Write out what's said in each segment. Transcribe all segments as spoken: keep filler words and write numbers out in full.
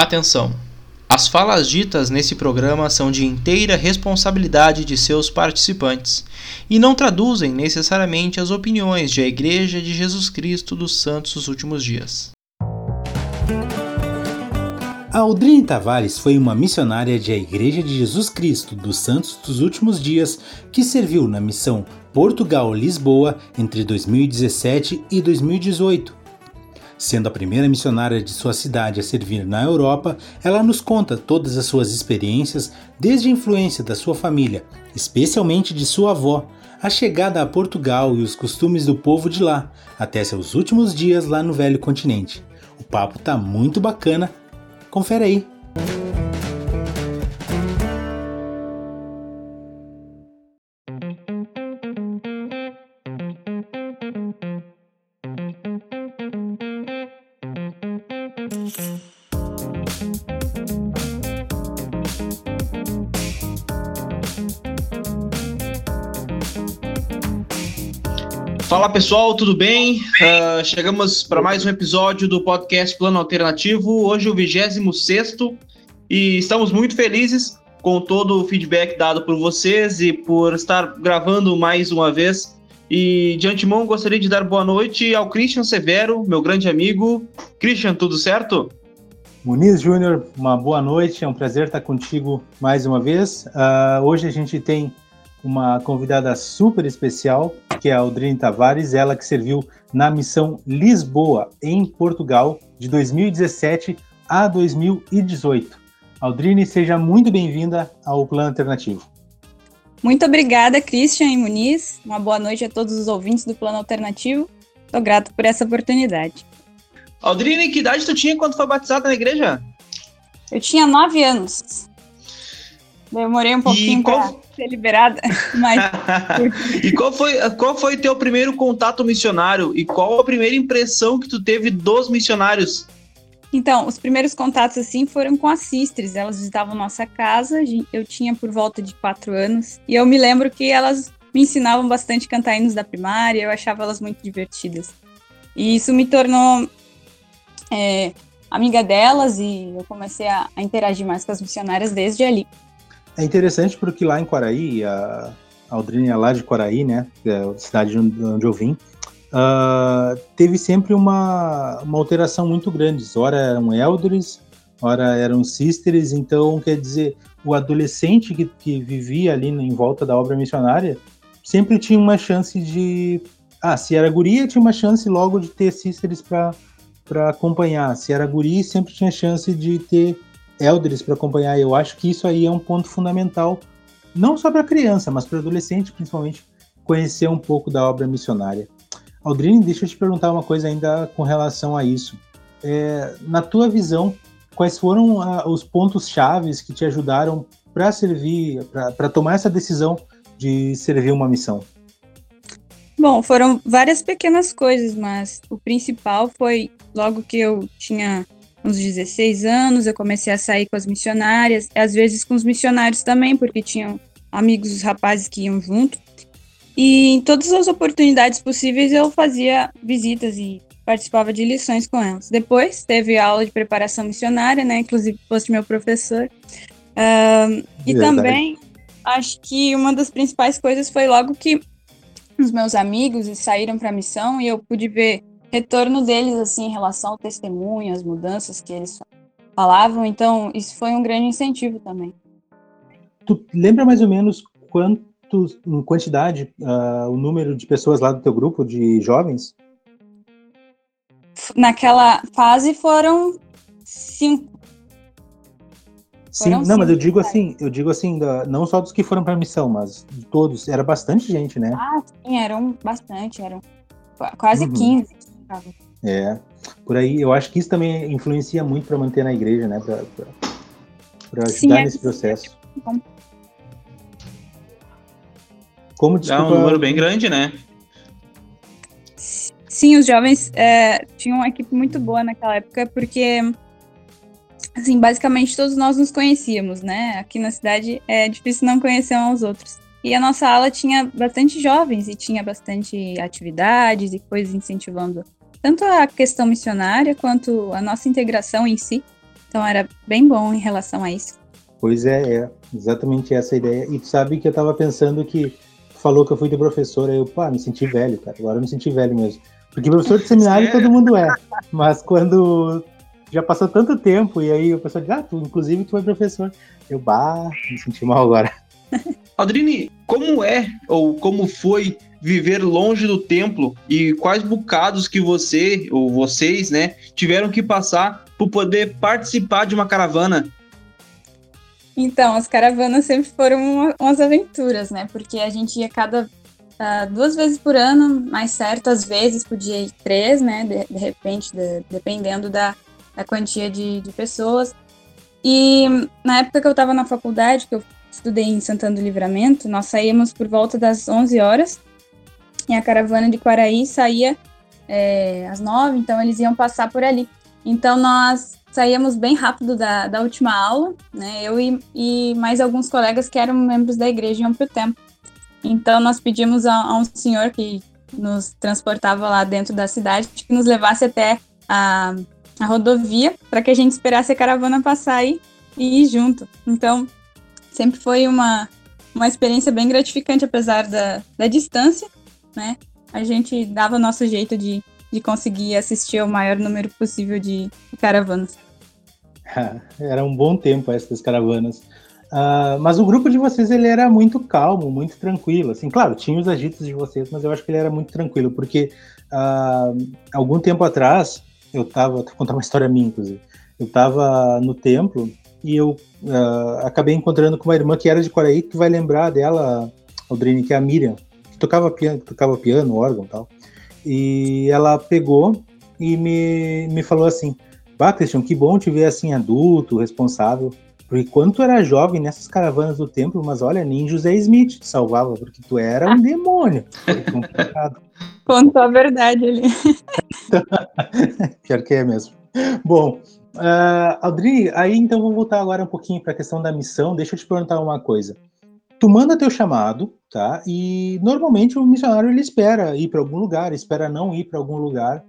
Atenção! As falas ditas nesse programa são de inteira responsabilidade de seus participantes e não traduzem necessariamente as opiniões da Igreja de Jesus Cristo dos Santos dos Últimos Dias. Aldrine Tavares foi uma missionária da Igreja de Jesus Cristo dos Santos dos Últimos Dias que serviu na missão Portugal-Lisboa entre dois mil e dezessete e dois mil e dezoito. Sendo a primeira missionária de sua cidade a servir na Europa, ela nos conta todas as suas experiências, desde a influência da sua família, especialmente de sua avó, a chegada a Portugal e os costumes do povo de lá, até seus últimos dias lá no velho continente. O papo tá muito bacana, confere aí! Fala pessoal, tudo bem? Uh, chegamos para mais um episódio do podcast Plano Alternativo, hoje o vigésimo sexto, e estamos muito felizes com todo o feedback dado por vocês e por estar gravando mais uma vez. E de antemão gostaria de dar boa noite ao Christian Severo, meu grande amigo. Christian, tudo certo? Muniz Júnior, uma boa noite, é um prazer estar contigo mais uma vez. Uh, hoje a gente tem uma convidada super especial, que é a Aldrine Tavares, ela que serviu na missão Lisboa, em Portugal, de dois mil e dezessete a dois mil e dezoito. Aldrine, seja muito bem-vinda ao Plano Alternativo. Muito obrigada, Christian e Muniz. Uma boa noite a todos os ouvintes do Plano Alternativo. Estou grato por essa oportunidade. Aldrine, que idade tu tinha quando foi batizada na igreja? Eu tinha nove anos. Demorei um pouquinho qual... para ser liberada, mas... E qual foi qual foi teu primeiro contato missionário? E qual a primeira impressão que tu teve dos missionários? Então, os primeiros contatos, assim, foram com as sisters. Elas visitavam nossa casa, eu tinha por volta de quatro anos. E eu me lembro que elas me ensinavam bastante a cantar hinos da primária, eu achava elas muito divertidas. E isso me tornou... É, amiga delas, e eu comecei a, a interagir mais com as missionárias desde ali. É interessante porque lá em Quaraí, a Aldrine é lá de Quaraí, né, é cidade onde eu vim, uh, teve sempre uma, uma alteração muito grande. Ora eram elders, ora eram sisters, então quer dizer, o adolescente que, que vivia ali em volta da obra missionária sempre tinha uma chance de... Ah, se era guria, tinha uma chance logo de ter sisters para acompanhar. Se era guri, sempre tinha chance de ter elders para acompanhar. Eu acho que isso aí é um ponto fundamental, não só para criança, mas para adolescente, principalmente, conhecer um pouco da obra missionária. Aldrine, deixa eu te perguntar uma coisa ainda com relação a isso. É, na tua visão, quais foram a, os pontos chaves que te ajudaram para servir, para tomar essa decisão de servir uma missão? Bom, foram várias pequenas coisas, mas o principal foi logo que eu tinha... uns dezesseis anos, eu comecei a sair com as missionárias, às vezes com os missionários também, porque tinham amigos, os rapazes que iam junto. E em todas as oportunidades possíveis eu fazia visitas e participava de lições com elas. Depois teve a aula de preparação missionária, né? Inclusive fosse meu professor. Um, e também acho que uma das principais coisas foi logo que os meus amigos saíram para a missão e eu pude ver retorno deles, assim, em relação ao testemunho, as mudanças que eles falavam. Então, isso foi um grande incentivo também. Tu lembra mais ou menos quantos, em quantidade, uh, o número de pessoas lá do teu grupo de jovens? Naquela fase foram cinco. Sim, foram não, cinco, mas eu digo cara. assim, eu digo assim, da, não só dos que foram para a missão, mas de todos. Era bastante gente, né? Ah, sim, eram bastante, eram quase uhum. quinze. É, por aí, eu acho que isso também influencia muito para manter na igreja, né, para ajudar sim, é nesse processo. Sim. Como desculpa... É um número bem grande, né? Sim, os jovens é, tinham uma equipe muito boa naquela época, porque, assim, basicamente todos nós nos conhecíamos, né, aqui na cidade é difícil não conhecer uns aos outros. E a nossa aula tinha bastante jovens e tinha bastante atividades e coisas incentivando tanto a questão missionária quanto a nossa integração em si. Então era bem bom em relação a isso. Pois é, é exatamente essa a ideia. E tu sabe que eu tava pensando que falou que eu fui de professor, aí eu, pá, me senti velho, cara. Agora eu me senti velho mesmo. Porque professor de seminário todo mundo é. Mas quando já passou tanto tempo, e aí o pessoal diz, ah, tu, inclusive tu é professor. Eu, bah, me senti mal agora. Aldrine, como é ou como foi viver longe do templo e quais bocados que você ou vocês, né, tiveram que passar por poder participar de uma caravana? Então, as caravanas sempre foram uma, umas aventuras, né? Porque a gente ia cada uh, duas vezes por ano, mais certo, às vezes podia ir três, né? De, de repente, de, dependendo da, da quantia de, de pessoas. E na época que eu estava na faculdade, que eu estudei em Santana do Livramento, nós saímos por volta das onze horas e a caravana de Quaraí saía é, às nove, então eles iam passar por ali. Então, nós saíamos bem rápido da, da última aula, né? Eu e, e mais alguns colegas que eram membros da igreja iam para o templo. Então, nós pedimos a, a um senhor que nos transportava lá dentro da cidade que nos levasse até a, a rodovia para que a gente esperasse a caravana passar e, e ir junto. Então, sempre foi uma, uma experiência bem gratificante, apesar da, da distância, né? A gente dava o nosso jeito de... de conseguir assistir ao maior número possível de caravanas. Era um bom tempo essas caravanas. Uh, mas o grupo de vocês, ele era muito calmo, muito tranquilo. Assim, claro, tinha os agitos de vocês, mas eu acho que ele era muito tranquilo, porque uh, algum tempo atrás, eu estava... Vou contar uma história minha, inclusive. Eu estava no templo e eu uh, acabei encontrando com uma irmã que era de Quaraí, que vai lembrar dela, Aldrine, que é a Miriam, que tocava piano, que tocava piano, órgão e tal. E ela pegou e me, me falou assim, bah, Christian, que bom te ver assim, adulto, responsável, porque quando tu era jovem nessas caravanas do templo, mas olha, nem José Smith te salvava, porque tu era um demônio. Foi complicado. Contou a verdade ali. Pior que é mesmo. Bom, uh, Aldrine, aí então vou voltar agora um pouquinho para a questão da missão, deixa eu te perguntar uma coisa. Tu manda teu chamado, tá? E normalmente o missionário ele espera ir para algum lugar, espera não ir para algum lugar.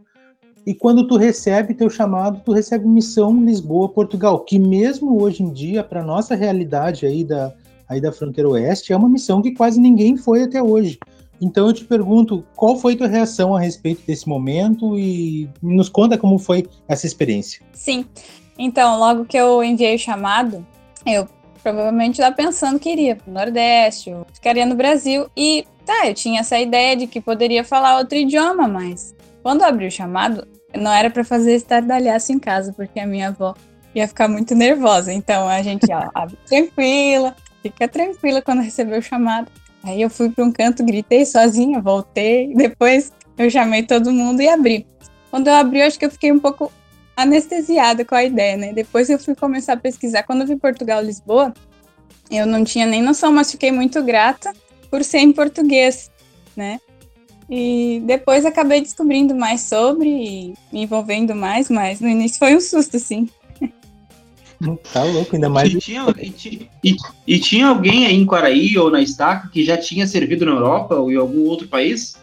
E quando tu recebe teu chamado, tu recebe missão Lisboa-Portugal, que mesmo hoje em dia, para nossa realidade aí da, aí da fronteira oeste, é uma missão que quase ninguém foi até hoje. Então eu te pergunto, qual foi tua reação a respeito desse momento e nos conta como foi essa experiência. Sim, então logo que eu enviei o chamado, eu provavelmente lá pensando que iria pro Nordeste, eu ficaria no Brasil. E tá, eu tinha essa ideia de que poderia falar outro idioma, mas quando abri o chamado, não era para fazer estardalhaço em casa, porque a minha avó ia ficar muito nervosa. Então a gente, ó, abre tranquila, fica tranquila quando recebeu o chamado. Aí eu fui para um canto, gritei sozinha, voltei, depois eu chamei todo mundo e abri. Quando eu abri, eu acho que eu fiquei um pouco anestesiada com a ideia, né? Depois eu fui começar a pesquisar. Quando eu vi Portugal-Lisboa, eu não tinha nem noção, mas fiquei muito grata por ser em português, né? E depois acabei descobrindo mais sobre e me envolvendo mais, mas no início foi um susto, assim. Tá louco, ainda mais... E tinha, e tinha, e, e tinha alguém aí em Quaraí ou na Estaca que já tinha servido na Europa ou em algum outro país?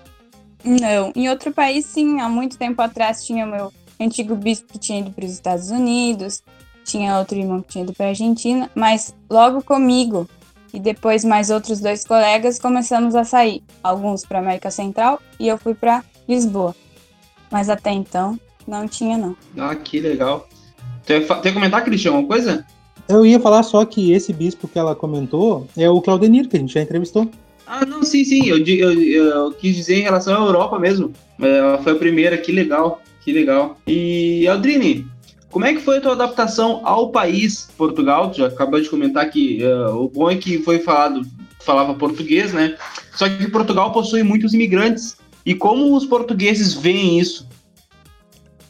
Não, em outro país, sim. Há muito tempo atrás tinha o meu antigo bispo que tinha ido para os Estados Unidos, tinha outro irmão que tinha ido para a Argentina, mas logo comigo e depois mais outros dois colegas começamos a sair, alguns para a América Central e eu fui para Lisboa, mas até então não tinha não. Ah, que legal. Tem que comentar, Christian, alguma coisa? Eu ia falar só que esse bispo que ela comentou é o Claudenir, que a gente já entrevistou. Ah, não, sim, sim, eu, eu, eu quis dizer em relação à Europa mesmo, ela foi a primeira, que legal. Que legal. E, Aldrine, como é que foi a tua adaptação ao país, Portugal? Tu já acabou de comentar que uh, o bom é que foi falado, falava português, né? Só que Portugal possui muitos imigrantes. E como os portugueses veem isso?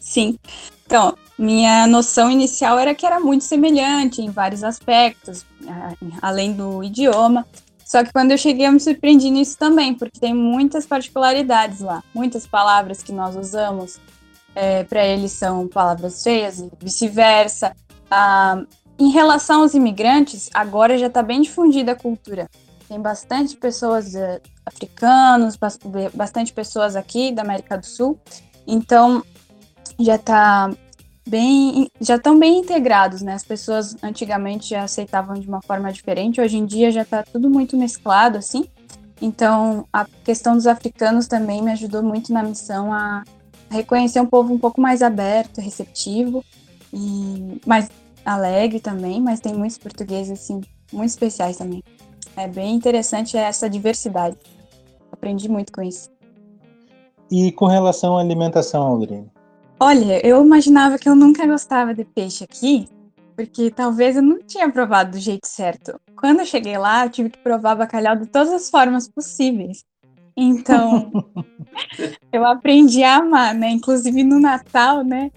Sim. Então, minha noção inicial era que era muito semelhante em vários aspectos, além do idioma. Só que quando eu cheguei eu me surpreendi nisso também, porque tem muitas particularidades lá. Muitas palavras que nós usamos. É, para eles são palavras feias e vice-versa. Ah, em relação aos imigrantes, agora já está bem difundida a cultura. Tem bastante pessoas uh, africanas, bastante pessoas aqui da América do Sul. Então, já está bem, já estão bem integrados, né? As pessoas antigamente já aceitavam de uma forma diferente, hoje em dia já está tudo muito mesclado, assim. Então, a questão dos africanos também me ajudou muito na missão a reconhecer um povo um pouco mais aberto, receptivo, e mais alegre também, mas tem muitos portugueses, assim, muito especiais também. É bem interessante essa diversidade. Aprendi muito com isso. E com relação à alimentação, Aldrine? Olha, eu imaginava que eu nunca gostava de peixe aqui, porque talvez eu não tinha provado do jeito certo. Quando eu cheguei lá, eu tive que provar bacalhau de todas as formas possíveis. Então, eu aprendi a amar, né? Inclusive no Natal, né?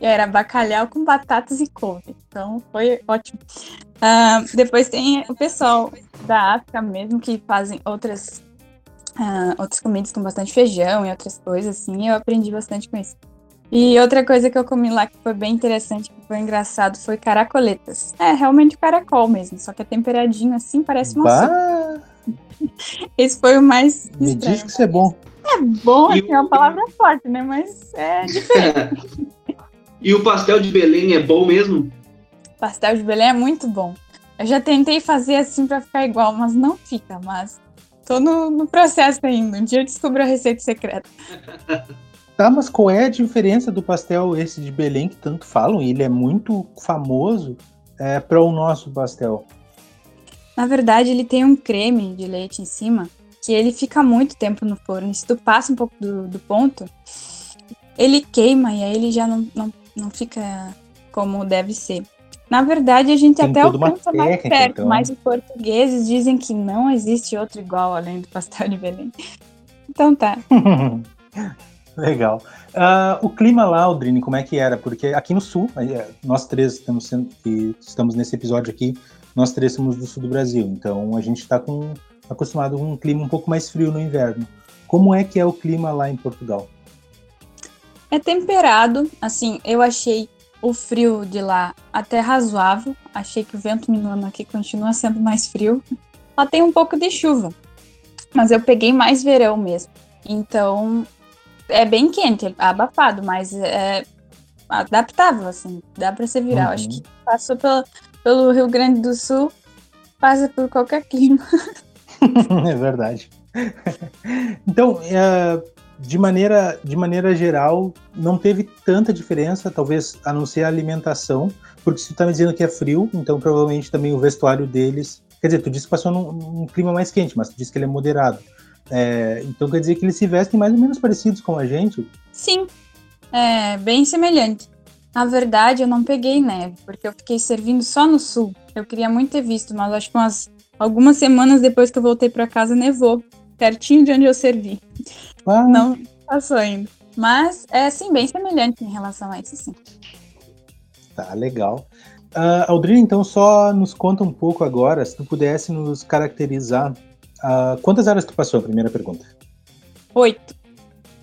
Era bacalhau com batatas e couve. Então, foi ótimo. Uh, depois tem o pessoal da África mesmo, que fazem outras, uh, outras comidas com bastante feijão e outras coisas, assim. Eu aprendi bastante com isso. E outra coisa que eu comi lá que foi bem interessante, que foi engraçado, foi caracoletas. É, realmente caracol mesmo, só que é temperadinho assim, parece uma sopa. Esse foi o mais estranho. Me diz que isso é bom. É bom, assim, o... é uma palavra forte, né? Mas é diferente. E o pastel de Belém é bom mesmo? O pastel de Belém é muito bom. Eu já tentei fazer assim pra ficar igual, mas não fica, mas tô no, no processo ainda. Um dia eu descubro a receita secreta. Tá, mas qual é a diferença do pastel esse de Belém que tanto falam? Ele é muito famoso é, para o nosso pastel. Na verdade, ele tem um creme de leite em cima que ele fica muito tempo no forno. Se tu passa um pouco do, do ponto, ele queima e aí ele já não, não, não fica como deve ser. Na verdade, a gente tem até alcança mais perto, então. Mas os portugueses dizem que não existe outro igual além do pastel de Belém. Então tá. Legal. Uh, o clima lá, Aldrine, como é que era? Porque aqui no sul, nós três estamos, sendo, que estamos nesse episódio aqui, nós três somos do sul do Brasil, então a gente está acostumado com um clima um pouco mais frio no inverno. Como é que é o clima lá em Portugal? É temperado, assim, eu achei o frio de lá até razoável, achei que o vento minuano aqui continua sendo mais frio. Lá tem um pouco de chuva, mas eu peguei mais verão mesmo, então... É bem quente, é abafado, mas é adaptável, assim, dá pra se virar. Uhum. Acho que passou pelo, pelo Rio Grande do Sul, passa por qualquer clima. É verdade. Então, é, de, maneira, de maneira geral, não teve tanta diferença, talvez, a não ser a alimentação, porque se tu tá me dizendo que é frio, então provavelmente também o vestuário deles... Quer dizer, tu disse que passou num, num clima mais quente, mas tu disse que ele é moderado. É, então quer dizer que eles se vestem mais ou menos parecidos com a gente? Sim, é bem semelhante. Na verdade, eu não peguei neve, porque eu fiquei servindo só no sul. Eu queria muito ter visto, mas acho que umas, algumas semanas depois que eu voltei para casa, nevou, pertinho de onde eu servi. Ah. Não passou ainda. Mas é, sim, bem semelhante em relação a isso, sim. Tá, legal. Uh, Aldrine, então só nos conta um pouco agora, se tu pudesse nos caracterizar. Uh, quantas áreas tu passou? A primeira pergunta. Oito.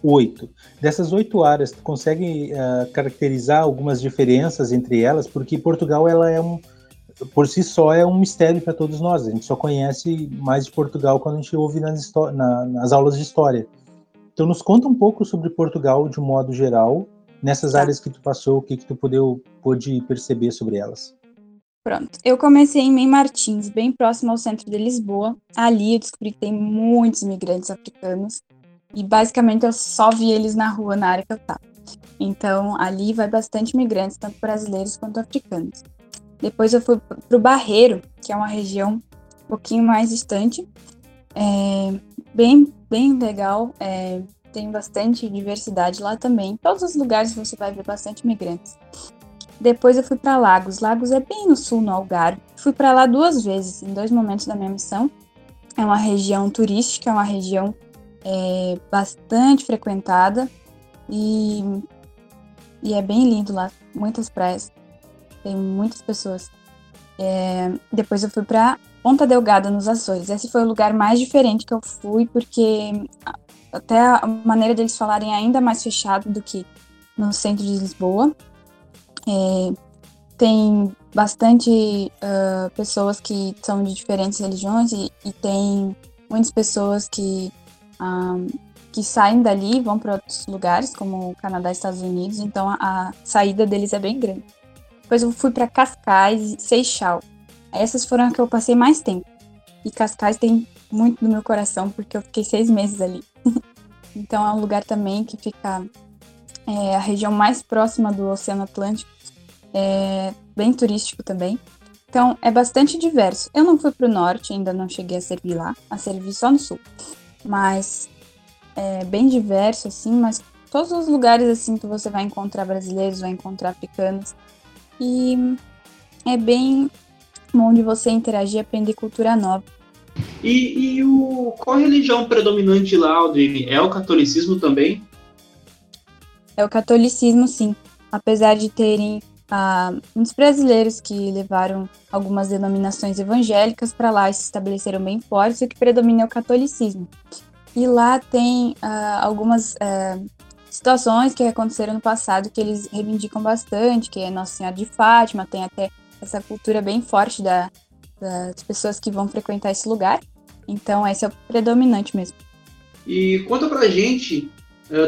Oito. Dessas oito áreas, tu consegue uh, caracterizar algumas diferenças entre elas? Porque Portugal, ela é um, por si só, é um mistério para todos nós. A gente só conhece mais de Portugal quando a gente ouve nas, histó- na, nas aulas de história. Então, nos conta um pouco sobre Portugal de um modo geral, nessas tá. áreas que tu passou, o que, que tu podeu, pôde perceber sobre elas. Pronto, eu comecei em Mem Martins, bem próximo ao centro de Lisboa. Ali eu descobri que tem muitos imigrantes africanos e basicamente eu só vi eles na rua, na área que eu estava. Então ali vai bastante imigrantes, tanto brasileiros quanto africanos. Depois eu fui para o Barreiro, que é uma região um pouquinho mais distante, é bem, bem legal, é, tem bastante diversidade lá também. Em todos os lugares você vai ver bastante imigrantes. Depois eu fui para Lagos. Lagos é bem no sul, no Algarve. Fui para lá duas vezes, em dois momentos da minha missão. É uma região turística, é uma região é, bastante frequentada e, e é bem lindo lá. Muitas praias, tem muitas pessoas. É, depois eu fui para Ponta Delgada, nos Açores. Esse foi o lugar mais diferente que eu fui, porque até a maneira deles falarem é ainda mais fechado do que no centro de Lisboa. É, tem bastante uh, pessoas que são de diferentes religiões e, e tem muitas pessoas que, um, que saem dali e vão para outros lugares, como o Canadá e Estados Unidos, então a, a saída deles é bem grande. Depois eu fui para Cascais e Seixal. Essas foram as que eu passei mais tempo. E Cascais tem muito no meu coração, porque eu fiquei seis meses ali. Então é um lugar também que fica é, a região mais próxima do Oceano Atlântico, é bem turístico também. Então é bastante diverso. Eu não fui para o norte, ainda não cheguei a servir lá, a servir só no sul. Mas é bem diverso, assim, mas todos os lugares assim que você vai encontrar brasileiros, vai encontrar africanos. E é bem onde você interagir e aprender cultura nova. E, e o, qual a religião predominante lá, Aldrine? É o catolicismo também? É o catolicismo, sim. Apesar de terem ah, uns brasileiros que levaram algumas denominações evangélicas para lá e se estabeleceram bem fortes, o que predomina é o catolicismo. E lá tem ah, algumas ah, situações que aconteceram no passado que eles reivindicam bastante, que é Nossa Senhora de Fátima, tem até essa cultura bem forte da... das pessoas que vão frequentar esse lugar. Então esse é o predominante mesmo. E conta pra gente,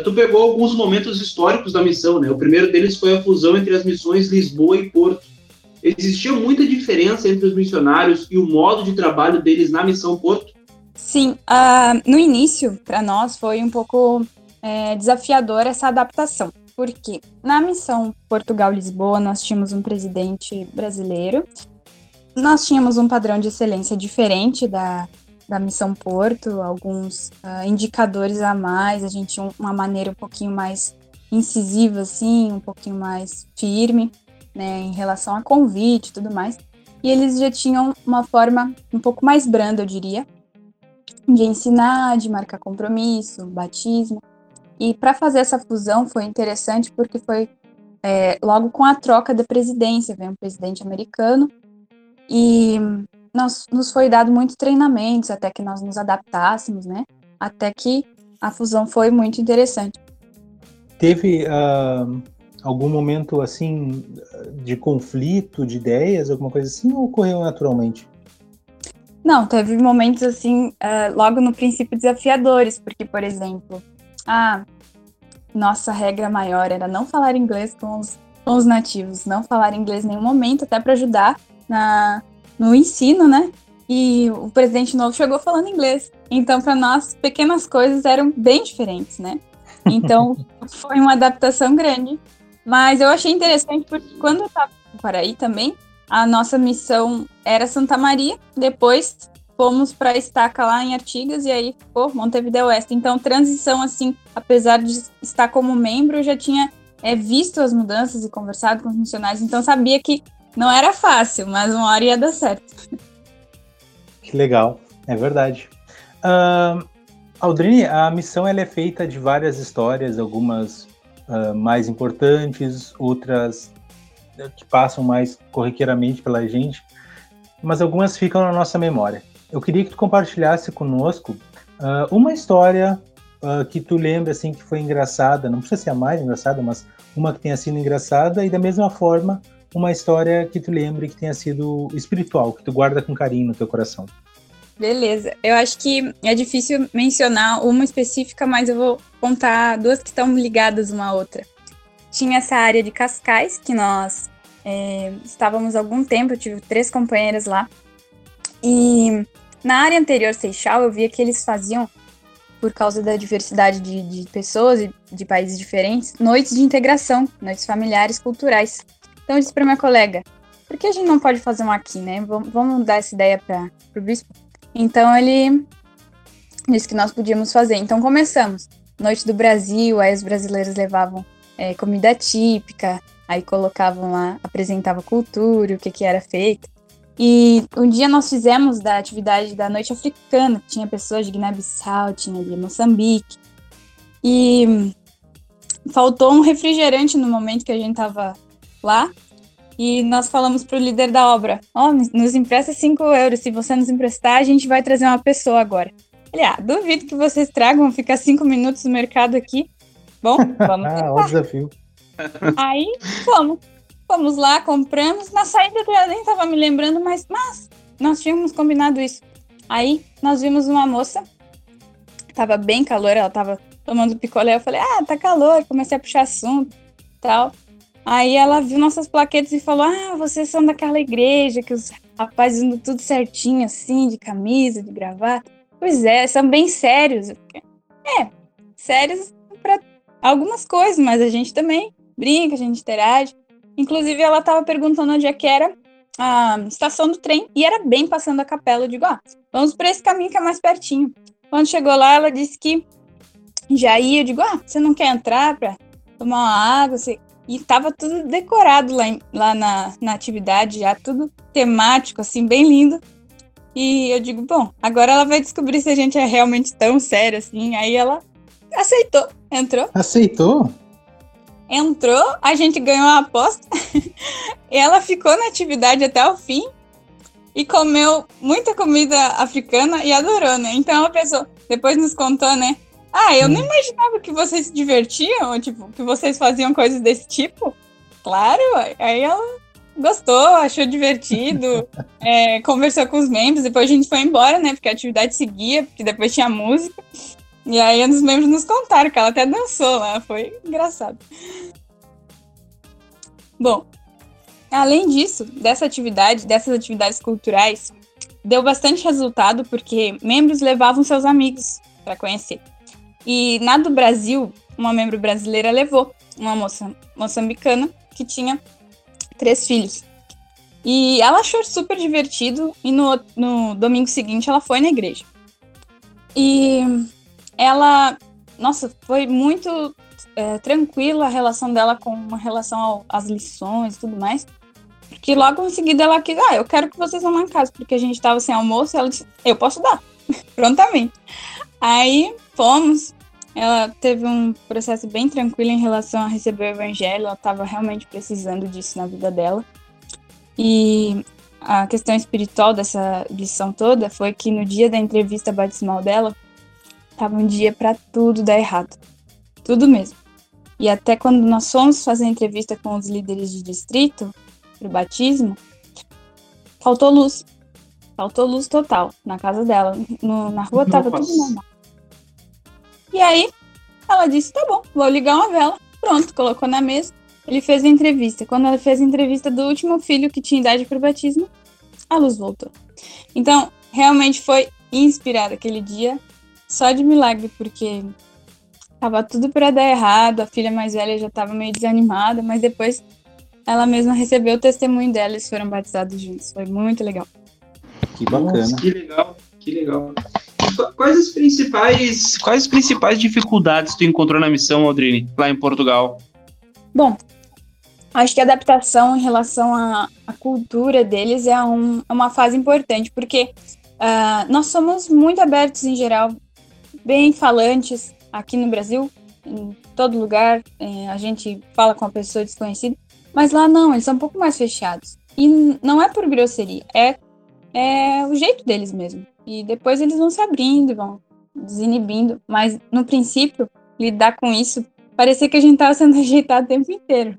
tu pegou alguns momentos históricos da missão, né? O primeiro deles foi a fusão entre as missões Lisboa e Porto. Existia muita diferença entre os missionários e o modo de trabalho deles na missão Porto? Sim, uh, no início para nós foi um pouco é, desafiador essa adaptação, porque na missão Portugal-Lisboa nós tínhamos um presidente brasileiro. Nós tínhamos um padrão de excelência diferente da, da Missão Porto, alguns uh, indicadores a mais, a gente tinha uma maneira um pouquinho mais incisiva, assim, um pouquinho mais firme, né, em relação a convite e tudo mais. E eles já tinham uma forma um pouco mais branda, eu diria, de ensinar, de marcar compromisso, batismo. E para fazer essa fusão foi interessante porque foi é, logo com a troca da presidência, veio um presidente americano. E nós, nos foi dado muitos treinamentos até que nós nos adaptássemos, né? Até que a fusão foi muito interessante. Teve uh, algum momento, assim, de conflito, de ideias, alguma coisa assim, ou ocorreu naturalmente? Não, teve momentos, assim, uh, logo no princípio desafiadores, porque, por exemplo, a nossa regra maior era não falar inglês com os, com os nativos, não falar inglês em nenhum momento, até para ajudar Na, no ensino, né? E o presidente novo chegou falando inglês. Então, para nós, pequenas coisas eram bem diferentes, né? Então, foi uma adaptação grande. Mas eu achei interessante porque quando eu estava em Quaraí também, a nossa missão era Santa Maria, depois fomos para a estaca lá em Artigas e aí ficou Montevideo Oeste. Então, transição assim, apesar de estar como membro, eu já tinha é, visto as mudanças e conversado com os missionários, então sabia que não era fácil, mas uma hora ia dar certo. Que legal, é verdade. Uh, Aldrine, a missão ela é feita de várias histórias, algumas uh, mais importantes, outras que passam mais corriqueiramente pela gente, mas algumas ficam na nossa memória. Eu queria que tu compartilhasse conosco uh, uma história uh, que tu lembra assim, que foi engraçada, não precisa ser a mais engraçada, mas uma que tenha sido engraçada e da mesma forma uma história que tu lembre que tenha sido espiritual, que tu guarda com carinho no teu coração. Beleza, eu acho que é difícil mencionar uma específica, mas eu vou contar duas que estão ligadas uma à outra. Tinha essa área de Cascais, que nós é, estávamos há algum tempo, eu tive três companheiras lá, e na área anterior Seixal eu via que eles faziam, por causa da diversidade de, de pessoas e de países diferentes, noites de integração, noites familiares, culturais. Então eu disse para minha colega, por que a gente não pode fazer um aqui, né? Vamos dar essa ideia para o bispo? Então ele disse que nós podíamos fazer. Então começamos. Noite do Brasil, aí os brasileiros levavam é, comida típica, aí colocavam lá, apresentavam cultura, o que, que era feito. E um dia nós fizemos da atividade da noite africana, que tinha pessoas de Guiné-Bissau, tinha de Moçambique. E faltou um refrigerante no momento que a gente estava lá, e nós falamos pro líder da obra, ó, oh, nos empresta cinco euros, se você nos emprestar, a gente vai trazer uma pessoa agora. Ele, ah, duvido que vocês tragam, ficar cinco minutos no mercado aqui. Bom, vamos lá. Ah, desafio. Aí, fomos. Fomos lá, compramos, na saída eu nem tava me lembrando, mas, mas nós tínhamos combinado isso. Aí, nós vimos uma moça, tava bem calor, ela tava tomando picolé, eu falei, ah, tá calor, comecei a puxar assunto e tal. Aí ela viu nossas plaquetas e falou, ah, vocês são daquela igreja que os rapazes andam tudo certinho, assim, de camisa, de gravata. Pois é, são bem sérios. É, sérios pra algumas coisas, mas a gente também brinca, a gente interage. Inclusive, ela tava perguntando onde é que era a estação do trem, e era bem passando a capela. Eu digo, ó, ah, vamos pra esse caminho que é mais pertinho. Quando chegou lá, ela disse que já ia. Eu digo, ah, você não quer entrar pra tomar uma água? Você... E tava tudo decorado lá, em, lá na, na atividade, já tudo temático, assim, bem lindo. E eu digo, bom, agora ela vai descobrir se a gente é realmente tão sério assim. Aí ela aceitou, entrou. Aceitou? Entrou, a gente ganhou a aposta. Ela ficou na atividade até o fim e comeu muita comida africana e adorou, né? Então ela pensou, depois nos contou, né? Ah, eu hum. não imaginava que vocês se divertiam, tipo, que vocês faziam coisas desse tipo. Claro, aí ela gostou, achou divertido, é, conversou com os membros, depois a gente foi embora, né? Porque a atividade seguia, porque depois tinha música. E aí os membros nos contaram que ela até dançou lá, foi engraçado. Bom, além disso, dessa atividade, dessas atividades culturais, deu bastante resultado porque membros levavam seus amigos para conhecer. E na do Brasil, uma membro brasileira levou uma moça moçambicana que tinha três filhos. E ela achou super divertido e no, no domingo seguinte ela foi na igreja. E... ela, nossa, foi muito é, tranquila a relação dela com relação ao, às lições e tudo mais. Porque logo em seguida ela quis, ah, eu quero que vocês vão lá em casa, porque a gente tava sem almoço, ela disse, eu posso dar, prontamente. Aí fomos, ela teve um processo bem tranquilo em relação a receber o evangelho, ela tava realmente precisando disso na vida dela. E a questão espiritual dessa lição toda foi que no dia da entrevista batismal dela, tava um dia para tudo dar errado, tudo mesmo. E até quando nós fomos fazer a entrevista com os líderes de distrito, pro batismo, faltou luz, faltou luz total na casa dela, no, na rua tava tudo normal. E aí, ela disse, tá bom, vou ligar uma vela, pronto, colocou na mesa, ele fez a entrevista. Quando ela fez a entrevista do último filho que tinha idade pro batismo, a luz voltou. Então, realmente foi inspirado aquele dia, só de milagre, porque tava tudo para dar errado, a filha mais velha já tava meio desanimada, mas depois ela mesma recebeu o testemunho dela, eles foram batizados juntos, foi muito legal. Que bacana. Nossa, que legal, que legal. Quais as principais, quais as principais dificuldades tu encontrou na missão, Aldrine, lá em Portugal? Bom, acho que a adaptação em relação à, à cultura deles é, um, é uma fase importante, porque uh, nós somos muito abertos em geral, bem falantes aqui no Brasil, em todo lugar, eh, a gente fala com a pessoa desconhecida, mas lá não, eles são um pouco mais fechados. E n- não é por grosseria, é, é o jeito deles mesmo. E depois eles vão se abrindo, vão desinibindo, mas no princípio, lidar com isso, parecia que a gente estava sendo rejeitado o tempo inteiro,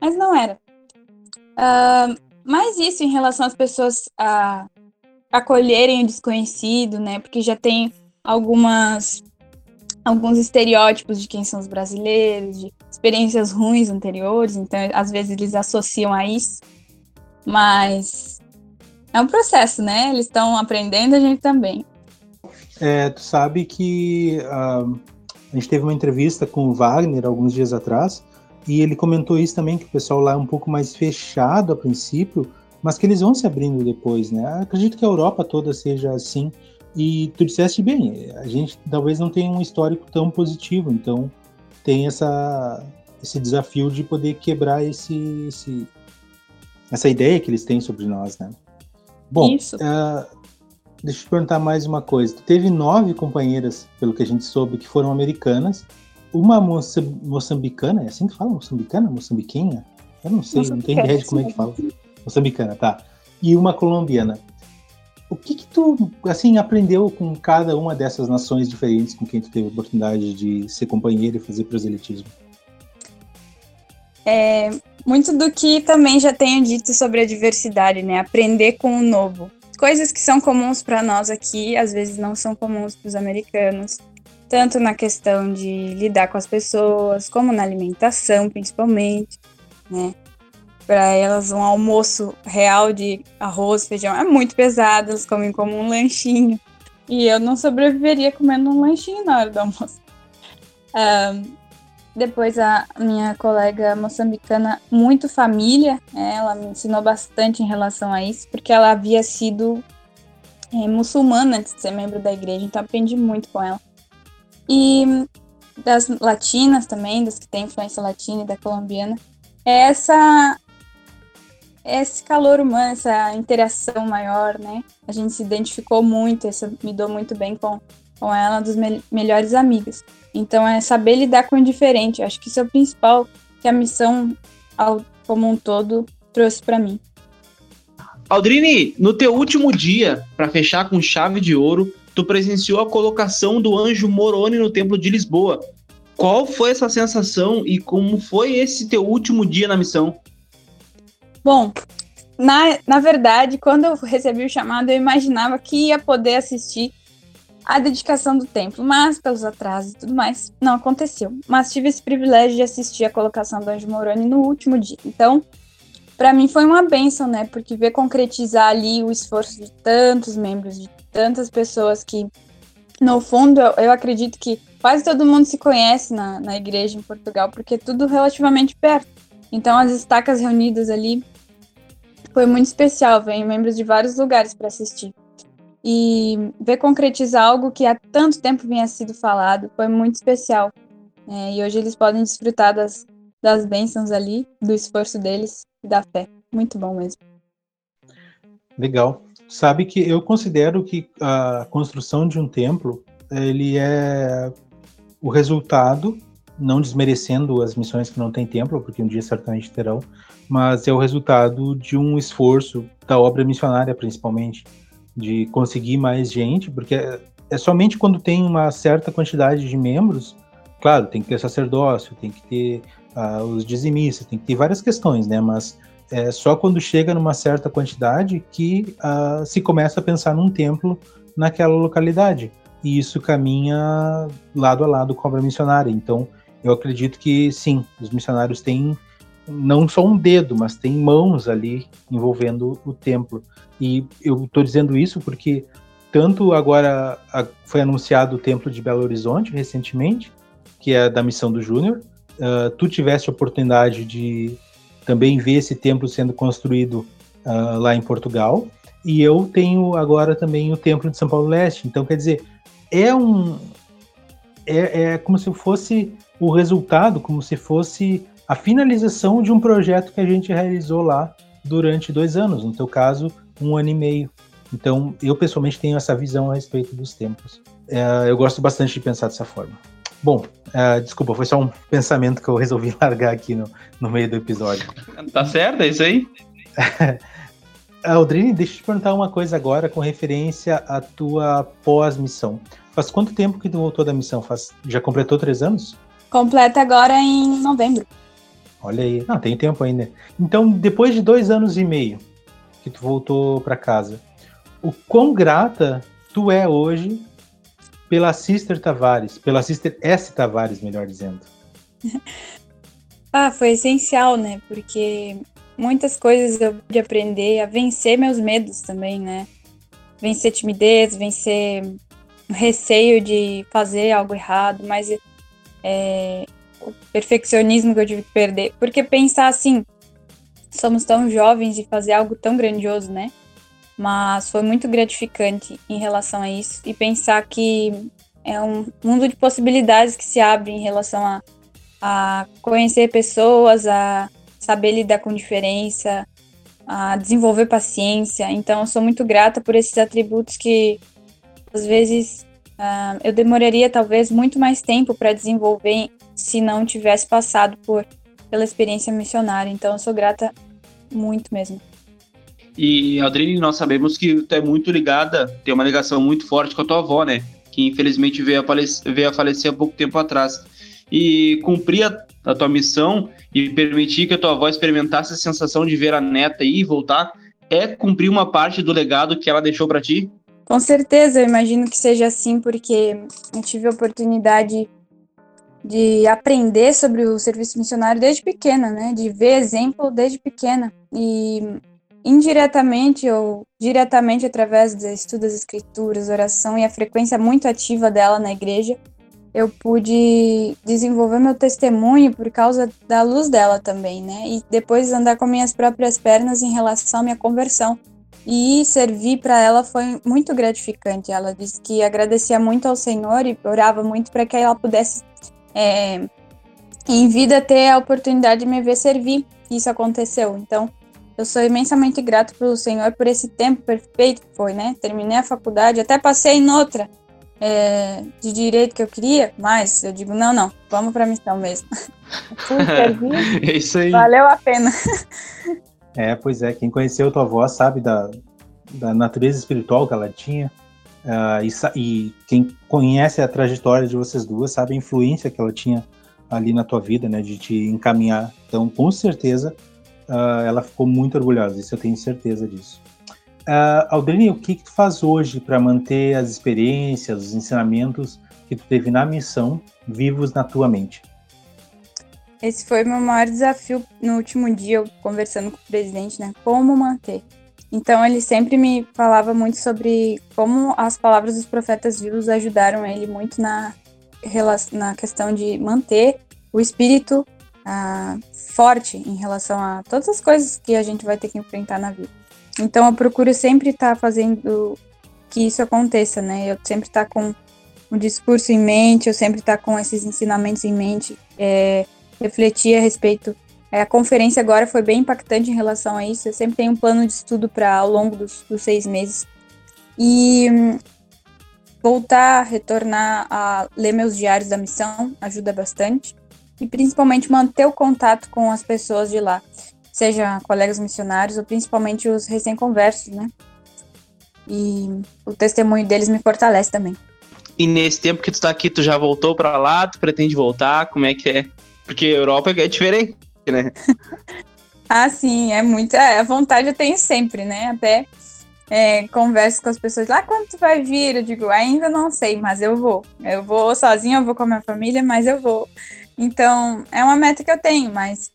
mas não era. Uh, mas isso em relação às pessoas a acolherem o desconhecido, né, porque já tem... Algumas, alguns estereótipos de quem são os brasileiros, de experiências ruins anteriores, então às vezes eles associam a isso, mas é um processo, né? Eles estão aprendendo, a gente também. É, tu sabe que uh, a gente teve uma entrevista com o Wagner alguns dias atrás, e ele comentou isso também, que o pessoal lá é um pouco mais fechado a princípio, mas que eles vão se abrindo depois, né? Acredito que a Europa toda seja assim. E tu disseste bem, a gente talvez não tenha um histórico tão positivo, então tem essa, esse desafio de poder quebrar esse, esse, essa ideia que eles têm sobre nós, né? Bom, uh, deixa eu te perguntar mais uma coisa. Tu teve nove companheiras, pelo que a gente soube, que foram americanas, uma moça, moçambicana, é assim que fala? Moçambicana? Moçambiquinha? Eu não sei, não tenho ideia de como é que fala. Moçambicana, tá. E uma colombiana. O que que tu, assim, aprendeu com cada uma dessas nações diferentes com quem tu teve a oportunidade de ser companheiro e fazer proselitismo? É, muito do que também já tenho dito sobre a diversidade, né? Aprender com o novo. Coisas que são comuns para nós aqui, às vezes não são comuns para os americanos. tanto na questão de lidar com as pessoas, como na alimentação, principalmente, né? Para elas, um almoço real de arroz, feijão, é muito pesado, elas comem como um lanchinho. E eu não sobreviveria comendo um lanchinho na hora do almoço. Um, depois, a minha colega moçambicana, muito família, né, ela me ensinou bastante em relação a isso, porque ela havia sido é, muçulmana antes de ser membro da igreja, então aprendi muito com ela. E das latinas também, das que têm influência latina e da colombiana, é essa... esse calor humano, essa interação maior, né? A gente se identificou muito, essa, me dou muito bem com, com ela, dos me- melhores amigos. Então, é saber lidar com o diferente. Eu acho que isso é o principal que a missão ao, como um todo trouxe para mim. Aldrine, no teu último dia, para fechar com chave de ouro, tu presenciou a colocação do Anjo Moroni no Templo de Lisboa. Qual foi essa sensação e como foi esse teu último dia na missão? Bom, na, na verdade, quando eu recebi o chamado, eu imaginava que ia poder assistir a dedicação do templo, mas pelos atrasos e tudo mais, não aconteceu. Mas tive esse privilégio de assistir a colocação do Anjo Moroni no último dia. Então, para mim foi uma bênção, né? Porque ver concretizar ali o esforço de tantos membros, de tantas pessoas que, no fundo, eu, eu acredito que quase todo mundo se conhece na, na igreja em Portugal, porque é tudo relativamente perto. Então, as estacas reunidas ali... Foi muito especial, veio membros de vários lugares para assistir. E ver concretizar algo que há tanto tempo vinha sido falado foi muito especial. É, e hoje eles podem desfrutar das, das bênçãos ali, do esforço deles e da fé. Muito bom mesmo. Legal. Sabe que eu considero que a construção de um templo, ele é o resultado, não desmerecendo as missões que não têm templo, porque um dia certamente terão, mas é o resultado de um esforço da obra missionária, principalmente, de conseguir mais gente, porque é, é somente quando tem uma certa quantidade de membros, claro, tem que ter sacerdócio, tem que ter ah, os dizimistas, tem que ter várias questões, né? Mas é só quando chega numa certa quantidade que ah, se começa a pensar num templo naquela localidade, e isso caminha lado a lado com a obra missionária. Então, eu acredito que, sim, os missionários têm... não só um dedo, mas tem mãos ali envolvendo o templo. E eu estou dizendo isso porque tanto agora a, foi anunciado o Templo de Belo Horizonte recentemente, que é da missão do Júnior. Uh, tu tiveste a oportunidade de também ver esse templo sendo construído uh, lá em Portugal. E eu tenho agora também o Templo de São Paulo Leste. Então, quer dizer, é um... É, é como se fosse o resultado, como se fosse... a finalização de um projeto que a gente realizou lá durante dois anos, no teu caso, um ano e meio. Então, eu pessoalmente tenho essa visão a respeito dos templos. É, eu gosto bastante de pensar dessa forma. Bom, é, desculpa, foi só um pensamento que eu resolvi largar aqui no, no meio do episódio. Tá certo, é isso aí? Aldrine, deixa eu te perguntar uma coisa agora com referência à tua pós-missão. Faz quanto tempo que tu voltou da missão? Faz, já completou três anos? Completa agora em novembro. Olha aí, não, tem tempo ainda. Então, depois de dois anos e meio que tu voltou para casa, o quão grata tu é hoje pela Sister Tavares, pela Sister S. Tavares, melhor dizendo? Ah, foi essencial, né? Porque muitas coisas eu pude aprender a vencer meus medos também, né? Vencer timidez, vencer receio de fazer algo errado, mas... É... o perfeccionismo que eu tive que perder, porque pensar assim, somos tão jovens e fazer algo tão grandioso, né? Mas foi muito gratificante em relação a isso, e pensar que é um mundo de possibilidades que se abre em relação a, a conhecer pessoas, a saber lidar com diferença, a desenvolver paciência. Então eu sou muito grata por esses atributos que às vezes uh, eu demoraria talvez muito mais tempo para desenvolver se não tivesse passado por, pela experiência missionária. Então, eu sou grata muito mesmo. E, Aldrine, nós sabemos que tu é muito ligada, tem uma ligação muito forte com a tua avó, né? Que, infelizmente, veio a falecer, veio a falecer há pouco tempo atrás. E cumprir a, a tua missão e permitir que a tua avó experimentasse a sensação de ver a neta ir e voltar, é cumprir uma parte do legado que ela deixou para ti? Com certeza, eu imagino que seja assim, porque eu tive a oportunidade de aprender sobre o serviço missionário desde pequena, né? De ver exemplo desde pequena. E indiretamente ou diretamente através do estudo das escrituras, oração e a frequência muito ativa dela na igreja, eu pude desenvolver meu testemunho por causa da luz dela também, né? E depois andar com minhas próprias pernas em relação à minha conversão. E servir para ela foi muito gratificante. Ela disse que agradecia muito ao Senhor e orava muito para que ela pudesse, é, em vida, ter a oportunidade de me ver servir. Isso aconteceu. Então, eu sou imensamente grato pelo Senhor por esse tempo perfeito que foi, né? Terminei a faculdade, até passei em outra é, de direito que eu queria, mas eu digo, não, não, vamos para a missão mesmo. Fui servir, é isso aí. Valeu a pena. É, pois é, quem conheceu tua avó sabe da, da natureza espiritual que ela tinha, uh, e, e quem conhece a trajetória de vocês duas sabe a influência que ela tinha ali na tua vida, né, de te encaminhar. Então, com certeza, uh, ela ficou muito orgulhosa, isso eu tenho certeza disso. Uh, Aldrine, o que, que tu faz hoje para manter as experiências, os ensinamentos que tu teve na missão vivos na tua mente? Esse foi o meu maior desafio no último dia, eu conversando com o presidente, né? Como manter. Então, ele sempre me falava muito sobre como as palavras dos profetas vivos ajudaram ele muito na, na questão de manter o espírito ah, forte em relação a todas as coisas que a gente vai ter que enfrentar na vida. Então, eu procuro sempre estar fazendo que isso aconteça, né? Eu sempre estar com o discurso em mente, eu sempre estar com esses ensinamentos em mente, é... refletir a respeito. A conferência agora foi bem impactante em relação a isso. Eu sempre tenho um plano de estudo para ao longo dos, dos seis meses. E voltar, retornar a ler meus diários da missão ajuda bastante. E principalmente manter o contato com as pessoas de lá, seja colegas missionários ou principalmente os recém-conversos, né? E o testemunho deles me fortalece também. E nesse tempo que tu tá aqui, tu já voltou para lá? Tu pretende voltar? Como é que é? Porque a Europa é diferente, né? Ah, sim, é muito... É, a vontade eu tenho sempre, né? Até é, converso com as pessoas lá, ah, quando tu vai vir? Eu digo, ainda não sei, mas eu vou. Eu vou sozinha, eu vou com a minha família, mas eu vou. Então, é uma meta que eu tenho, mas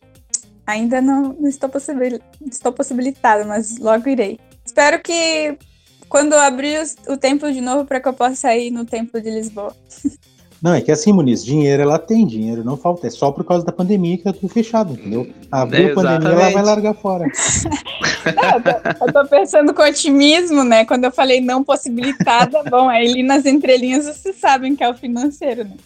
ainda não, não estou, possibil... estou possibilitada, mas logo irei. Espero que quando eu abrir o, o templo de novo, para que eu possa ir no Templo de Lisboa. Não, é que assim, Muniz, dinheiro ela tem, dinheiro não falta, é só por causa da pandemia que tá tudo fechado, entendeu? Abriu é, a pandemia, ela vai largar fora. Não, eu, tô, eu tô pensando com otimismo, né? Quando eu falei não possibilitada, bom, aí ali nas entrelinhas vocês sabem que é o financeiro, né?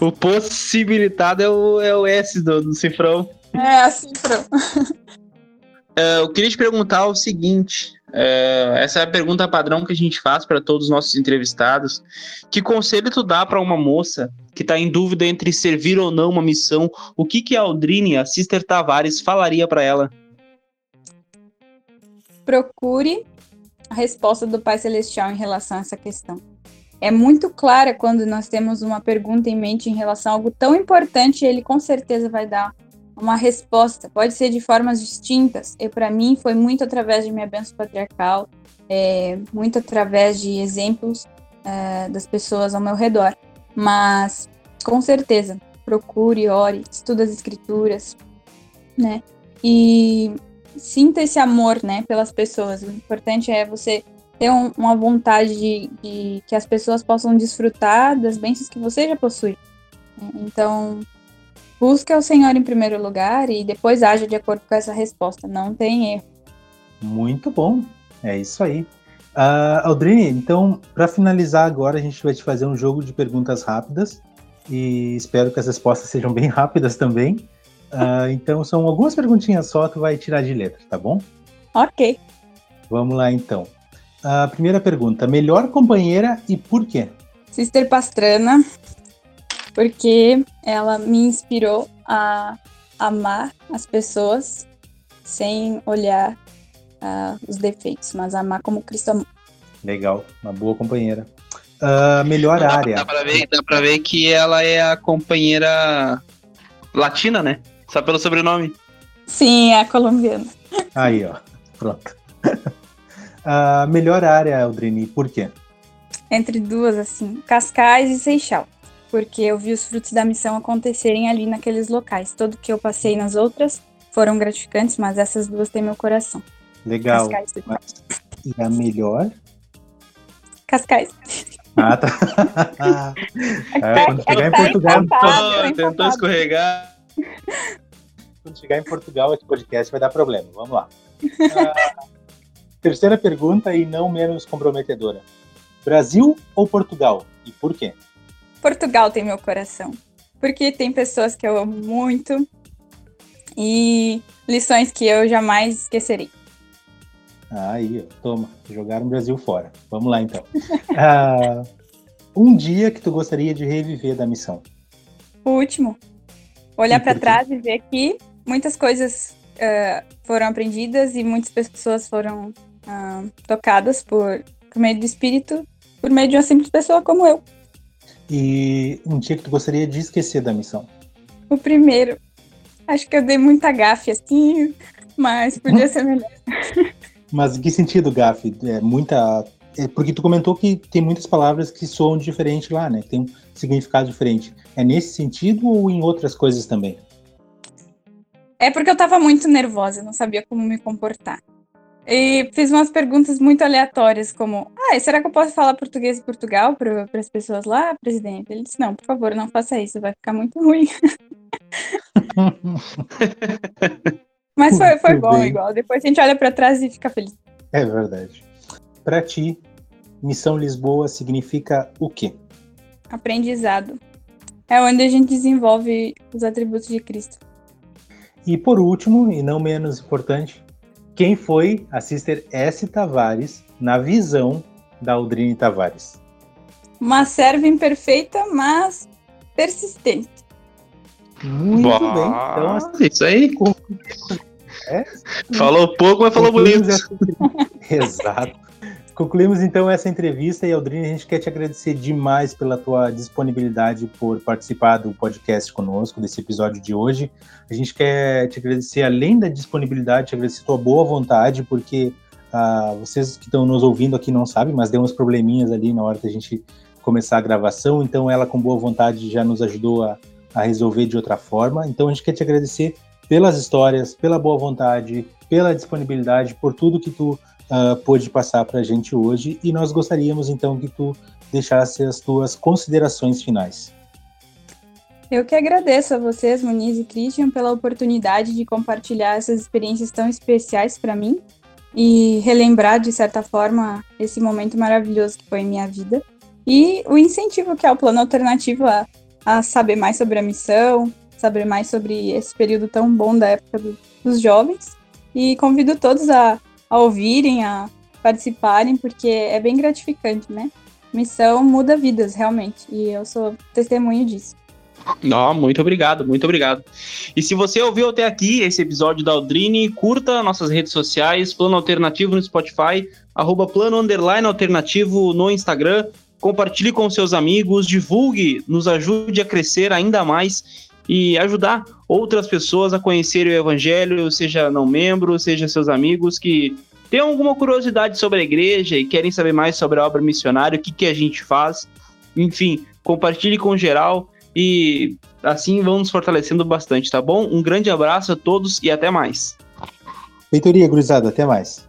O possibilitado é o, é o S do, do cifrão. É, a cifrão. Uh, eu queria te perguntar o seguinte... Uh, essa é a pergunta padrão que a gente faz para todos os nossos entrevistados. Que conselho tu dá para uma moça que está em dúvida entre servir ou não uma missão? O que que a Aldrine, a Sister Tavares, falaria para ela? Procure a resposta do Pai Celestial em relação a essa questão. É muito clara quando nós temos uma pergunta em mente em relação a algo tão importante, ele com certeza vai dar uma resposta, pode ser de formas distintas. E para mim foi muito através de minha bênção patriarcal, é, muito através de exemplos é, das pessoas ao meu redor. Mas, com certeza, procure, ore, estude as escrituras, né? E sinta esse amor, né, pelas pessoas. O importante é você ter um, uma vontade de, de que as pessoas possam desfrutar das bênçãos que você já possui. Então... busque o Senhor em primeiro lugar e depois aja de acordo com essa resposta. Não tem erro. Muito bom. É isso aí. Uh, Aldrine, então, para finalizar agora, a gente vai te fazer um jogo de perguntas rápidas e espero que as respostas sejam bem rápidas também. Uh, então, são algumas perguntinhas só, tu vai tirar de letra, tá bom? Ok. Vamos lá, então. Uh, primeira pergunta. Melhor companheira e por quê? Sister Pastrana. Porque ela me inspirou a amar as pessoas sem olhar uh, os defeitos, mas amar como Cristo amou. Legal, uma boa companheira. Uh, melhor dá, área. Dá pra, ver, dá pra ver que ela é a companheira latina, né? Só pelo sobrenome. Sim, é a colombiana. Aí, ó, pronto. a melhor área, Aldrine, por quê? Entre duas, assim, Cascais e Seixal, porque eu vi os frutos da missão acontecerem ali naqueles locais. Todo que eu passei nas outras foram gratificantes, mas essas duas têm meu coração. Legal. Cascais, mas... E a melhor? Cascais. Ah, tá. É, quando chegar é, em Portugal... Tá tentou escorregar. Quando chegar em Portugal, esse podcast vai dar problema. Vamos lá. Uh, terceira pergunta e não menos comprometedora. Brasil ou Portugal? E por quê? Portugal tem meu coração. Porque tem pessoas que eu amo muito e lições que eu jamais esquecerei. Aí, toma, jogaram o Brasil fora. Vamos lá, então. Ah, um dia que tu gostaria de reviver da missão? O último. Olhar para trás e ver que muitas coisas uh, foram aprendidas e muitas pessoas foram uh, tocadas por, por meio do espírito, por meio de uma simples pessoa como eu. E um dia que tu gostaria de esquecer da missão? O primeiro. Acho que eu dei muita gafe, assim, mas podia ser melhor. Mas em que sentido, gafe? É muita... É porque tu comentou que tem muitas palavras que soam diferente lá, né? Tem um significado diferente. É nesse sentido ou em outras coisas também? É porque eu tava muito nervosa, não sabia como me comportar. E fiz umas perguntas muito aleatórias, como... Ah, será que eu posso falar português em Portugal para as pessoas lá, presidente? Ele disse, não, por favor, não faça isso, vai ficar muito ruim. Mas foi, foi bom bem. Igual. Depois a gente olha para trás e fica feliz. É verdade. Para ti, Missão Lisboa significa o quê? Aprendizado. É onde a gente desenvolve os atributos de Cristo. E por último, e não menos importante, quem foi a Sister S. Tavares na visão da Aldrine Tavares? Uma serva imperfeita, mas persistente. Muito Boa, bem. Então, isso aí. É. Falou pouco, mas falou bonito. Essa... Exato. Concluímos então essa entrevista e, Aldrine, a gente quer te agradecer demais pela tua disponibilidade por participar do podcast conosco, desse episódio de hoje. A gente quer te agradecer, além da disponibilidade, te agradecer a tua boa vontade, porque ah, vocês que estão nos ouvindo aqui não sabem, mas deu uns probleminhas ali na hora da gente começar a gravação, então ela com boa vontade já nos ajudou a, a resolver de outra forma. Então a gente quer te agradecer pelas histórias, pela boa vontade, pela disponibilidade, por tudo que tu uh, pôde passar para a gente hoje, e nós gostaríamos então que tu deixasse as tuas considerações finais. Eu que agradeço a vocês, Muniz e Christian, pela oportunidade de compartilhar essas experiências tão especiais para mim e relembrar, de certa forma, esse momento maravilhoso que foi em minha vida e o incentivo que é o Plano Alternativo a, a saber mais sobre a missão, saber mais sobre esse período tão bom da época do, dos jovens, e convido todos a, a ouvirem, a participarem, porque é bem gratificante, né? Missão muda vidas, realmente, e eu sou testemunho disso. Não, muito obrigado, muito obrigado. E se você ouviu até aqui esse episódio da Aldrine, curta nossas redes sociais, Plano Alternativo no Spotify, arroba Plano Underline Alternativo no Instagram, compartilhe com seus amigos, divulgue, nos ajude a crescer ainda mais e ajudar outras pessoas a conhecerem o Evangelho, seja não membro, seja seus amigos que têm alguma curiosidade sobre a igreja e querem saber mais sobre a obra missionária, o que, que a gente faz. Enfim, compartilhe com geral e assim vamos fortalecendo bastante, tá bom? Um grande abraço a todos e até mais. Feitoria, gurizada, até mais.